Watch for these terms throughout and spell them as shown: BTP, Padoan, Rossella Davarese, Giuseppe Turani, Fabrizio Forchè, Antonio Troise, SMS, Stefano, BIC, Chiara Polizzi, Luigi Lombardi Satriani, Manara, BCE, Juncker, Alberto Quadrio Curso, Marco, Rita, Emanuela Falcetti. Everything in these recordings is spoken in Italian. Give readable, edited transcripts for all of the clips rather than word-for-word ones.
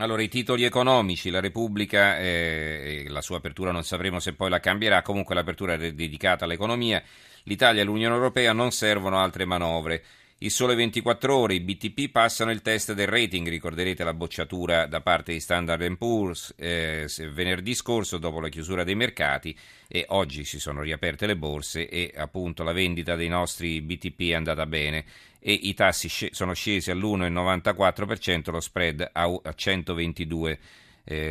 Allora, i titoli economici, la Repubblica, la sua apertura non sapremo se poi la cambierà, comunque l'apertura è dedicata all'economia, l'Italia e l'Unione Europea non servono altre manovre. Il Sole 24 Ore, i BTP passano il test del rating, ricorderete la bocciatura da parte di Standard & Poor's venerdì scorso dopo la chiusura dei mercati, e oggi si sono riaperte le borse e appunto la vendita dei nostri BTP è andata bene e i tassi sono scesi all'1,94%, lo spread a 122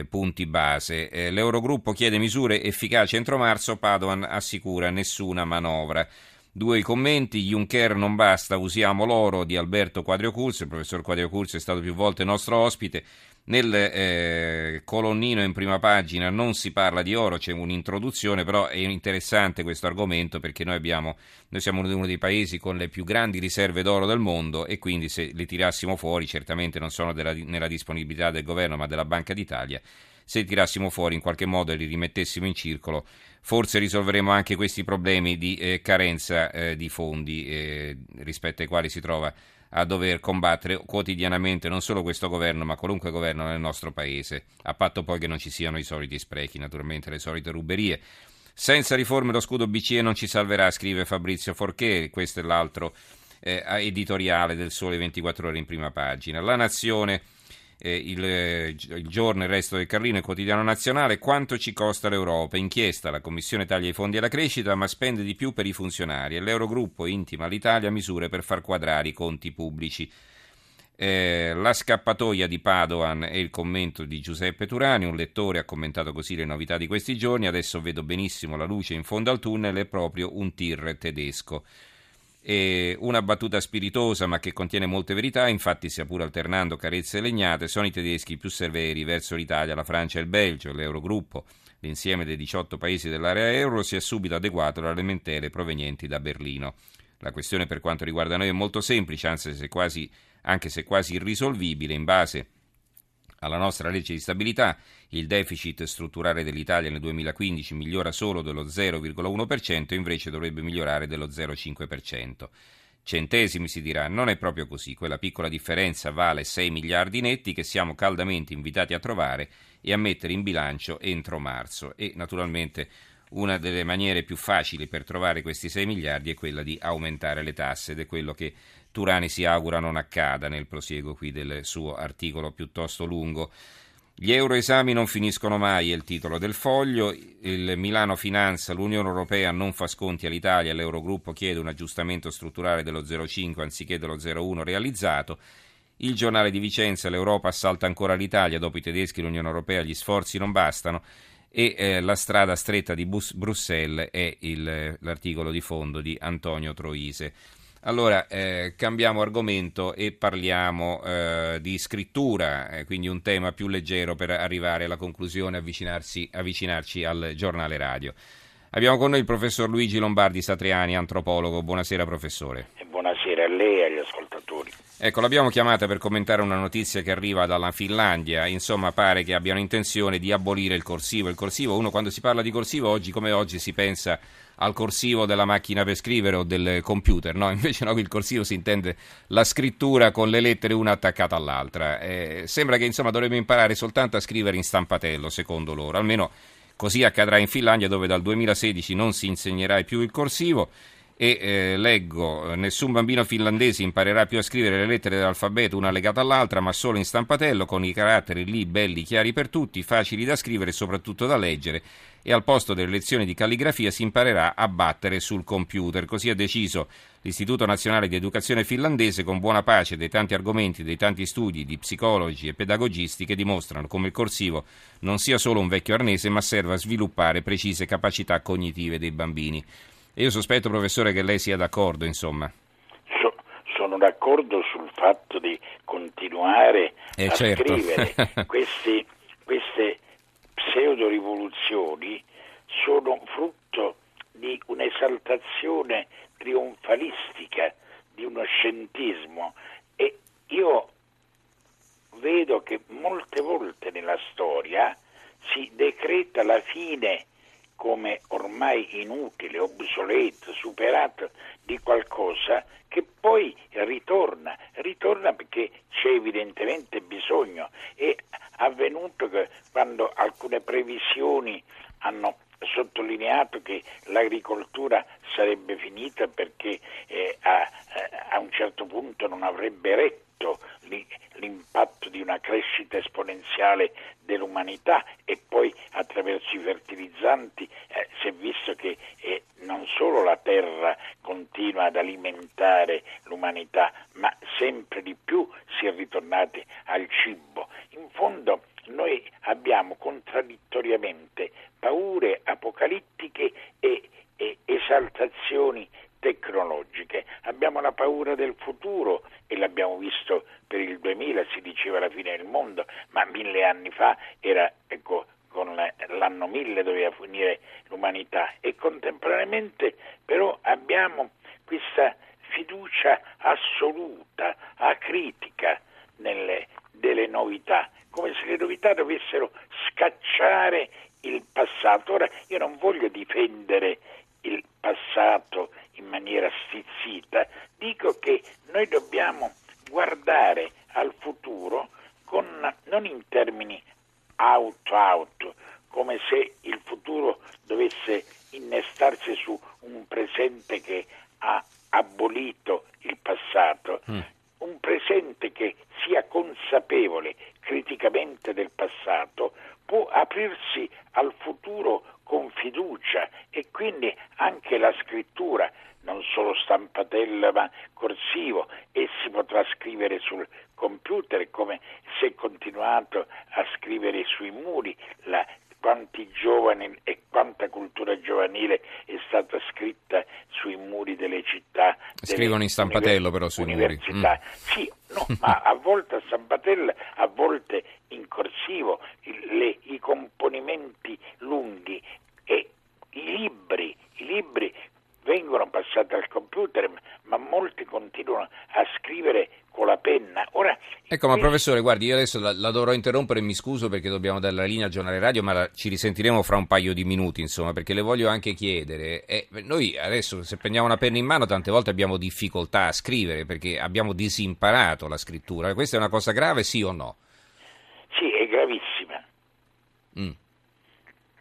punti base. L'Eurogruppo chiede misure efficaci entro marzo, Padoan assicura nessuna manovra. Due commenti, Juncker non basta, usiamo l'oro di Alberto Quadrio Curso. Il professor Quadrio Curso è stato più volte nostro ospite. Nel colonnino in prima pagina non si parla di oro, c'è un'introduzione, però è interessante questo argomento perché noi siamo uno dei paesi con le più grandi riserve d'oro del mondo e quindi se le tirassimo fuori, certamente non sono nella disponibilità del governo ma della Banca d'Italia, se li tirassimo fuori in qualche modo e li rimettessimo in circolo, forse risolveremo anche questi problemi di carenza di fondi rispetto ai quali si trova a dover combattere quotidianamente non solo questo governo ma qualunque governo nel nostro paese, a patto poi che non ci siano i soliti sprechi, naturalmente le solite ruberie. Senza riforme lo scudo BCE non ci salverà, scrive Fabrizio Forchè, questo è l'altro editoriale del Sole 24 Ore in prima pagina. La Nazione, il giorno, il resto del Carlino, il quotidiano nazionale, quanto ci costa l'Europa? Inchiesta, la Commissione taglia i fondi alla crescita ma spende di più per i funzionari e l'Eurogruppo intima all'Italia misure per far quadrare i conti pubblici. La scappatoia di Padoan e il commento di Giuseppe Turani, un lettore ha commentato così le novità di questi giorni: adesso vedo benissimo la luce in fondo al tunnel, è proprio un tir tedesco. Una battuta spiritosa ma che contiene molte verità, infatti sia pur alternando carezze e legnate, sono i tedeschi più severi verso l'Italia, la Francia e il Belgio. L'Eurogruppo, l'insieme dei 18 paesi dell'area euro, si è subito adeguato alle lamentele provenienti da Berlino. La questione per quanto riguarda noi è molto semplice, anche se quasi irrisolvibile. In base alla nostra legge di stabilità, il deficit strutturale dell'Italia nel 2015 migliora solo dello 0,1%, invece dovrebbe migliorare dello 0,5%. Centesimi, si dirà, non è proprio così, quella piccola differenza vale 6 miliardi netti che siamo caldamente invitati a trovare e a mettere in bilancio entro marzo, e naturalmente una delle maniere più facili per trovare questi 6 miliardi è quella di aumentare le tasse, ed è quello che Turani si augura non accada nel prosieguo qui del suo articolo piuttosto lungo. Gli euroesami non finiscono mai, è il titolo del Foglio. Il Milano Finanza, l'Unione Europea non fa sconti all'Italia, l'Eurogruppo chiede un aggiustamento strutturale dello 0,5 anziché dello 0,1 realizzato. Il Giornale di Vicenza, l'Europa assalta ancora l'Italia, dopo i tedeschi l'Unione Europea, gli sforzi non bastano. E la strada stretta di Bruxelles è l'articolo di fondo di Antonio Troise. Allora, cambiamo argomento e parliamo di scrittura, quindi un tema più leggero per arrivare alla conclusione, avvicinarci al giornale radio. Abbiamo con noi il professor Luigi Lombardi Satriani, antropologo. Buonasera, professore. Buonasera a lei e agli ascoltatori. Ecco, l'abbiamo chiamata per commentare una notizia che arriva dalla Finlandia. Insomma, pare che abbiano intenzione di abolire il corsivo. Il corsivo, uno quando si parla di corsivo oggi come oggi si pensa al corsivo della macchina per scrivere o del computer, no? Invece no, il corsivo si intende la scrittura con le lettere una attaccata all'altra. Sembra che insomma dovremmo imparare soltanto a scrivere in stampatello, secondo loro. Almeno così accadrà in Finlandia, dove dal 2016 non si insegnerà più il corsivo. Leggo, nessun bambino finlandese imparerà più a scrivere le lettere dell'alfabeto una legata all'altra, ma solo in stampatello, con i caratteri lì belli chiari per tutti, facili da scrivere e soprattutto da leggere, e al posto delle lezioni di calligrafia si imparerà a battere sul computer. Così ha deciso l'Istituto Nazionale di Educazione Finlandese, con buona pace dei tanti argomenti, dei tanti studi di psicologi e pedagogisti che dimostrano come il corsivo non sia solo un vecchio arnese, ma serva a sviluppare precise capacità cognitive dei bambini. E io sospetto, professore, che lei sia d'accordo, insomma. Sono d'accordo sul fatto di continuare a scrivere. Queste pseudo-rivoluzioni sono frutto di un'esaltazione trionfalistica, di uno scientismo. E io vedo che molte volte nella storia si decreta la fine, come ormai inutile, obsoleto, superato, di qualcosa che poi ritorna perché c'è evidentemente bisogno, e soprattutto che quando alcune previsioni hanno sottolineato che l'agricoltura sarebbe finita perché a un certo punto non avrebbe retto l'impatto di una crescita esponenziale dell'umanità, e poi attraverso i fertilizzanti si è visto che non solo la terra continua ad alimentare l'umanità, ma sempre di più si è ritornati al cibo. In fondo noi abbiamo contraddittoriamente paure apocalittiche e esaltazioni tecnologiche. Abbiamo la paura del futuro, e l'abbiamo visto per il 2000, si diceva la fine del mondo, ma 1000 anni fa era, ecco, con l'anno 1000 doveva finire l'umanità, e contemporaneamente però abbiamo questa fiducia assoluta, acritica delle novità, come se le novità dovessero scacciare il passato. Ora io non voglio difendere il passato in maniera stizzita, dico che noi dobbiamo guardare al futuro non in termini out, come se il futuro dovesse innestarsi su un presente che ha abolito il passato, un presente che sia consapevole criticamente del passato può aprirsi al futuro con fiducia, e quindi anche la scrittura, non solo stampatella ma corsivo, e si potrà scrivere sul computer come si è continuato a scrivere sui muri. Quanti giovani e quanta cultura giovanile è stata scritta sui muri delle città. Scrivono in stampatello però sui muri. Sì, no, ma a volte a stampatello, a volte in corsivo, i componimenti lunghi, e i libri vengono passati al computer, ma molti continuano a scrivere con la penna. Ora, ecco, ma professore, guardi, io adesso la dovrò interrompere, mi scuso perché dobbiamo dare la linea al giornale radio, ma ci risentiremo fra un paio di minuti, insomma, perché le voglio anche chiedere. Noi adesso, se prendiamo una penna in mano, tante volte abbiamo difficoltà a scrivere perché abbiamo disimparato la scrittura. Questa è una cosa grave, sì o no? Sì, è gravissima.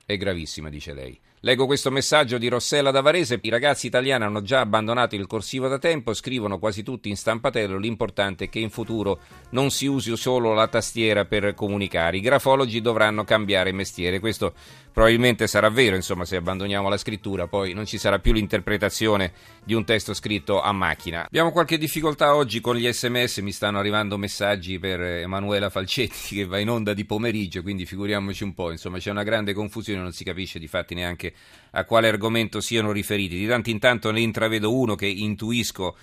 È gravissima, dice lei. Leggo questo messaggio di Rossella Davarese: i ragazzi italiani hanno già abbandonato il corsivo da tempo, scrivono quasi tutti in stampatello, l'importante è che in futuro non si usi solo la tastiera per comunicare, i grafologi dovranno cambiare mestiere. Questo probabilmente sarà vero, insomma, se abbandoniamo la scrittura poi non ci sarà più l'interpretazione di un testo scritto a macchina. Abbiamo qualche difficoltà oggi con gli SMS, mi stanno arrivando messaggi per Emanuela Falcetti che va in onda di pomeriggio, quindi figuriamoci un po', insomma c'è una grande confusione, non si capisce di fatti neanche a quale argomento siano riferiti. Di tanto in tanto ne intravedo uno che intuisco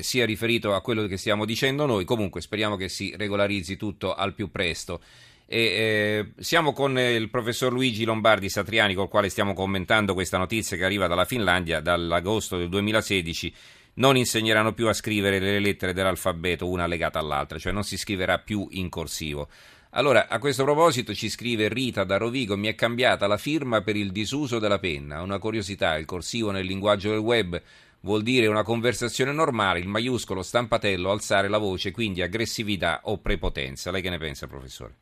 sia riferito a quello che stiamo dicendo noi. Comunque speriamo che si regolarizzi tutto al più presto. Siamo con il professor Luigi Lombardi Satriani, col quale stiamo commentando questa notizia che arriva dalla Finlandia. Dall'agosto del 2016 non insegneranno più a scrivere le lettere dell'alfabeto una legata all'altra, cioè non si scriverà più in corsivo. Allora, a questo proposito ci scrive Rita da Rovigo: mi è cambiata la firma per il disuso della penna, una curiosità, il corsivo nel linguaggio del web vuol dire una conversazione normale, il maiuscolo, stampatello, alzare la voce, quindi aggressività o prepotenza. Lei che ne pensa, professore?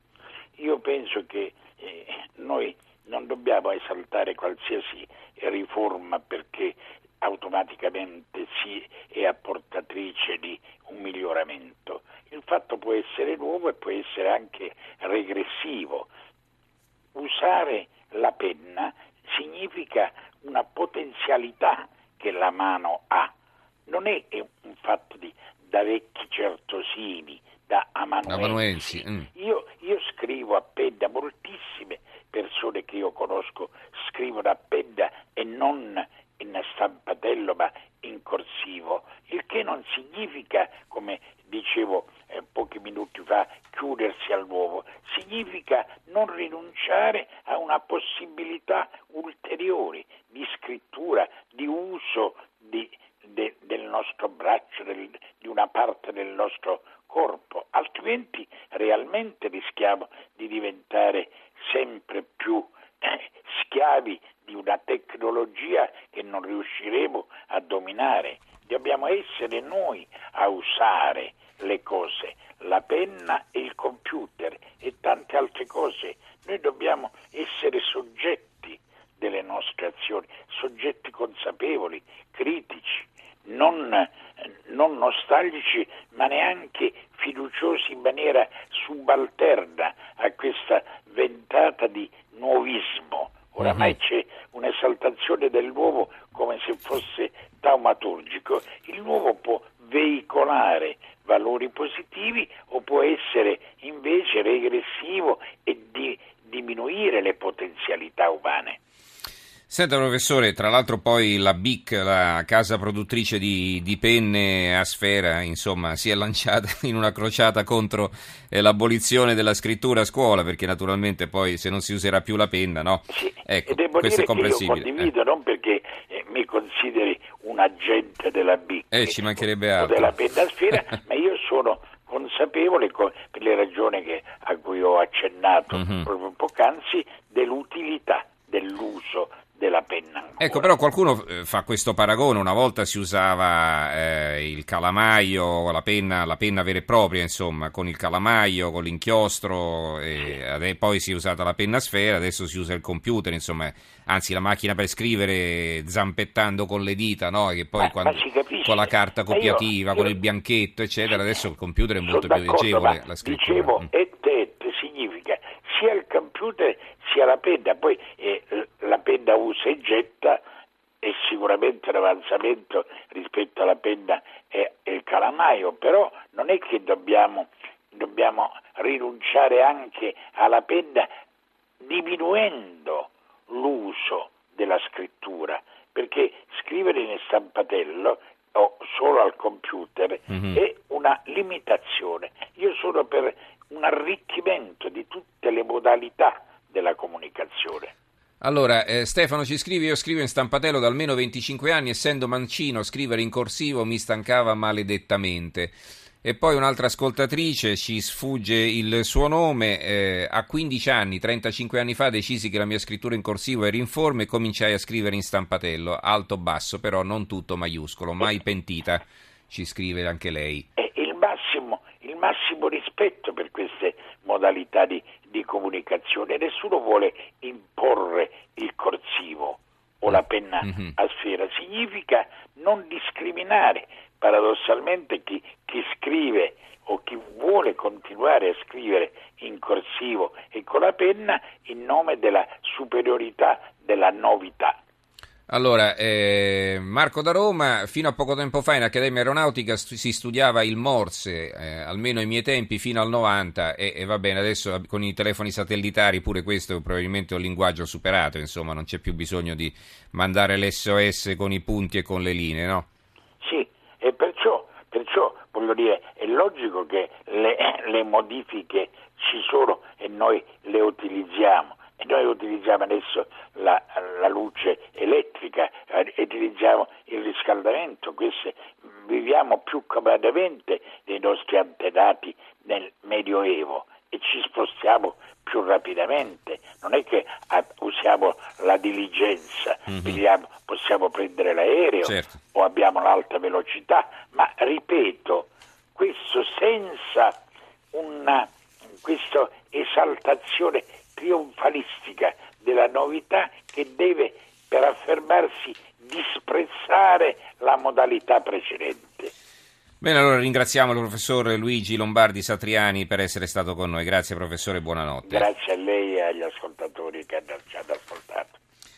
Io penso che noi non dobbiamo esaltare qualsiasi riforma perché automaticamente si è apportatrice di un miglioramento. Il fatto può essere nuovo e può essere anche regressivo. Usare la penna significa una potenzialità che la mano ha, non è un fatto da vecchi certosini, da amanuensi. Io scrivo a penna, moltissime persone che io conosco scrivono a penna e non in stampatello ma in corsivo, il che non significa, come dicevo pochi minuti fa, chiudersi al nuovo, significa non rinunciare a una possibilità ulteriore di scrittura, di uso del nostro braccio, di una parte del nostro corpo, altrimenti realmente rischiamo di diventare sempre più schiavi di una tecnologia che non riusciremo a dominare. Dobbiamo essere noi a usare le cose, la penna e il computer e tante altre queste cose. Noi dobbiamo essere soggetti delle nostre azioni, soggetti consapevoli, critici, non nostalgici, ma neanche fiduciosi in maniera subalterna a questa ventata di nuovismo. Oramai c'è un'esaltazione del nuovo come se fosse taumaturgico. Il nuovo può veicolare valori positivi o può essere invece regressivo e diminuire le potenzialità umane. Senta professore, tra l'altro poi la BIC, la casa produttrice di penne a sfera, insomma, si è lanciata in una crociata contro l'abolizione della scrittura a scuola, perché naturalmente poi se non si userà più la penna, no? Sì, ecco, questo è comprensibile. Io condivido, non perché mi consideri un agente della BIC ci mancherebbe altro, della penna a sfera, ma io sono consapevole, per le ragioni a cui ho accennato proprio poc'anzi, dell'utilità dell'uso della penna. Ancora. Ecco, però qualcuno fa questo paragone. Una volta si usava il calamaio, la penna vera e propria, insomma, con il calamaio, con l'inchiostro, e poi si è usata la penna sfera, adesso si usa il computer, insomma, anzi la macchina per scrivere zampettando con le dita, no? Che poi con la carta copiativa, con il bianchetto, eccetera, adesso il computer è molto più leggevole, la scrittura. Dicevo, significa sia il computer sia la penna, poi la penna usa e getta è sicuramente un avanzamento rispetto alla penna e il calamaio, però non è che dobbiamo rinunciare anche alla penna diminuendo l'uso della scrittura, perché scrivere in stampatello o solo al computer è una limitazione. Io sono per un arricchimento di tutte le modalità della comunicazione. Allora, Stefano ci scrive: io scrivo in stampatello da almeno 25 anni, essendo mancino scrivere in corsivo mi stancava maledettamente. E poi un'altra ascoltatrice, ci sfugge il suo nome, a 15 anni, 35 anni fa, decisi che la mia scrittura in corsivo era informe e cominciai a scrivere in stampatello, alto basso, però non tutto maiuscolo, mai pentita, ci scrive anche lei. Il massimo rispetto per queste modalità di comunicazione, nessuno vuole imporre il corsivo o la penna a sfera, significa non discriminare. Paradossalmente chi scrive o chi vuole continuare a scrivere in corsivo e con la penna in nome della superiorità, della novità. Allora, Marco da Roma: fino a poco tempo fa in Accademia Aeronautica si studiava il Morse, almeno ai miei tempi fino al 90, e va bene, adesso con i telefoni satellitari pure questo è probabilmente un linguaggio superato, insomma non c'è più bisogno di mandare l'SOS con i punti e con le linee, no? Perciò voglio dire, è logico che le modifiche ci sono e noi le utilizziamo. E noi utilizziamo adesso la luce elettrica, utilizziamo il riscaldamento, viviamo più comodamente dei nostri antenati nel Medioevo e ci spostiamo più rapidamente. Non è che usiamo la diligenza, possiamo prendere l'aereo, certo, o abbiamo l'alta velocità, ma ripeto, questo senza questa esaltazione trionfalistica della novità che deve, per affermarsi, disprezzare la modalità precedente. Bene, allora ringraziamo il professor Luigi Lombardi Satriani per essere stato con noi. Grazie professore, buonanotte. Grazie a lei e agli ascoltatori che hanno già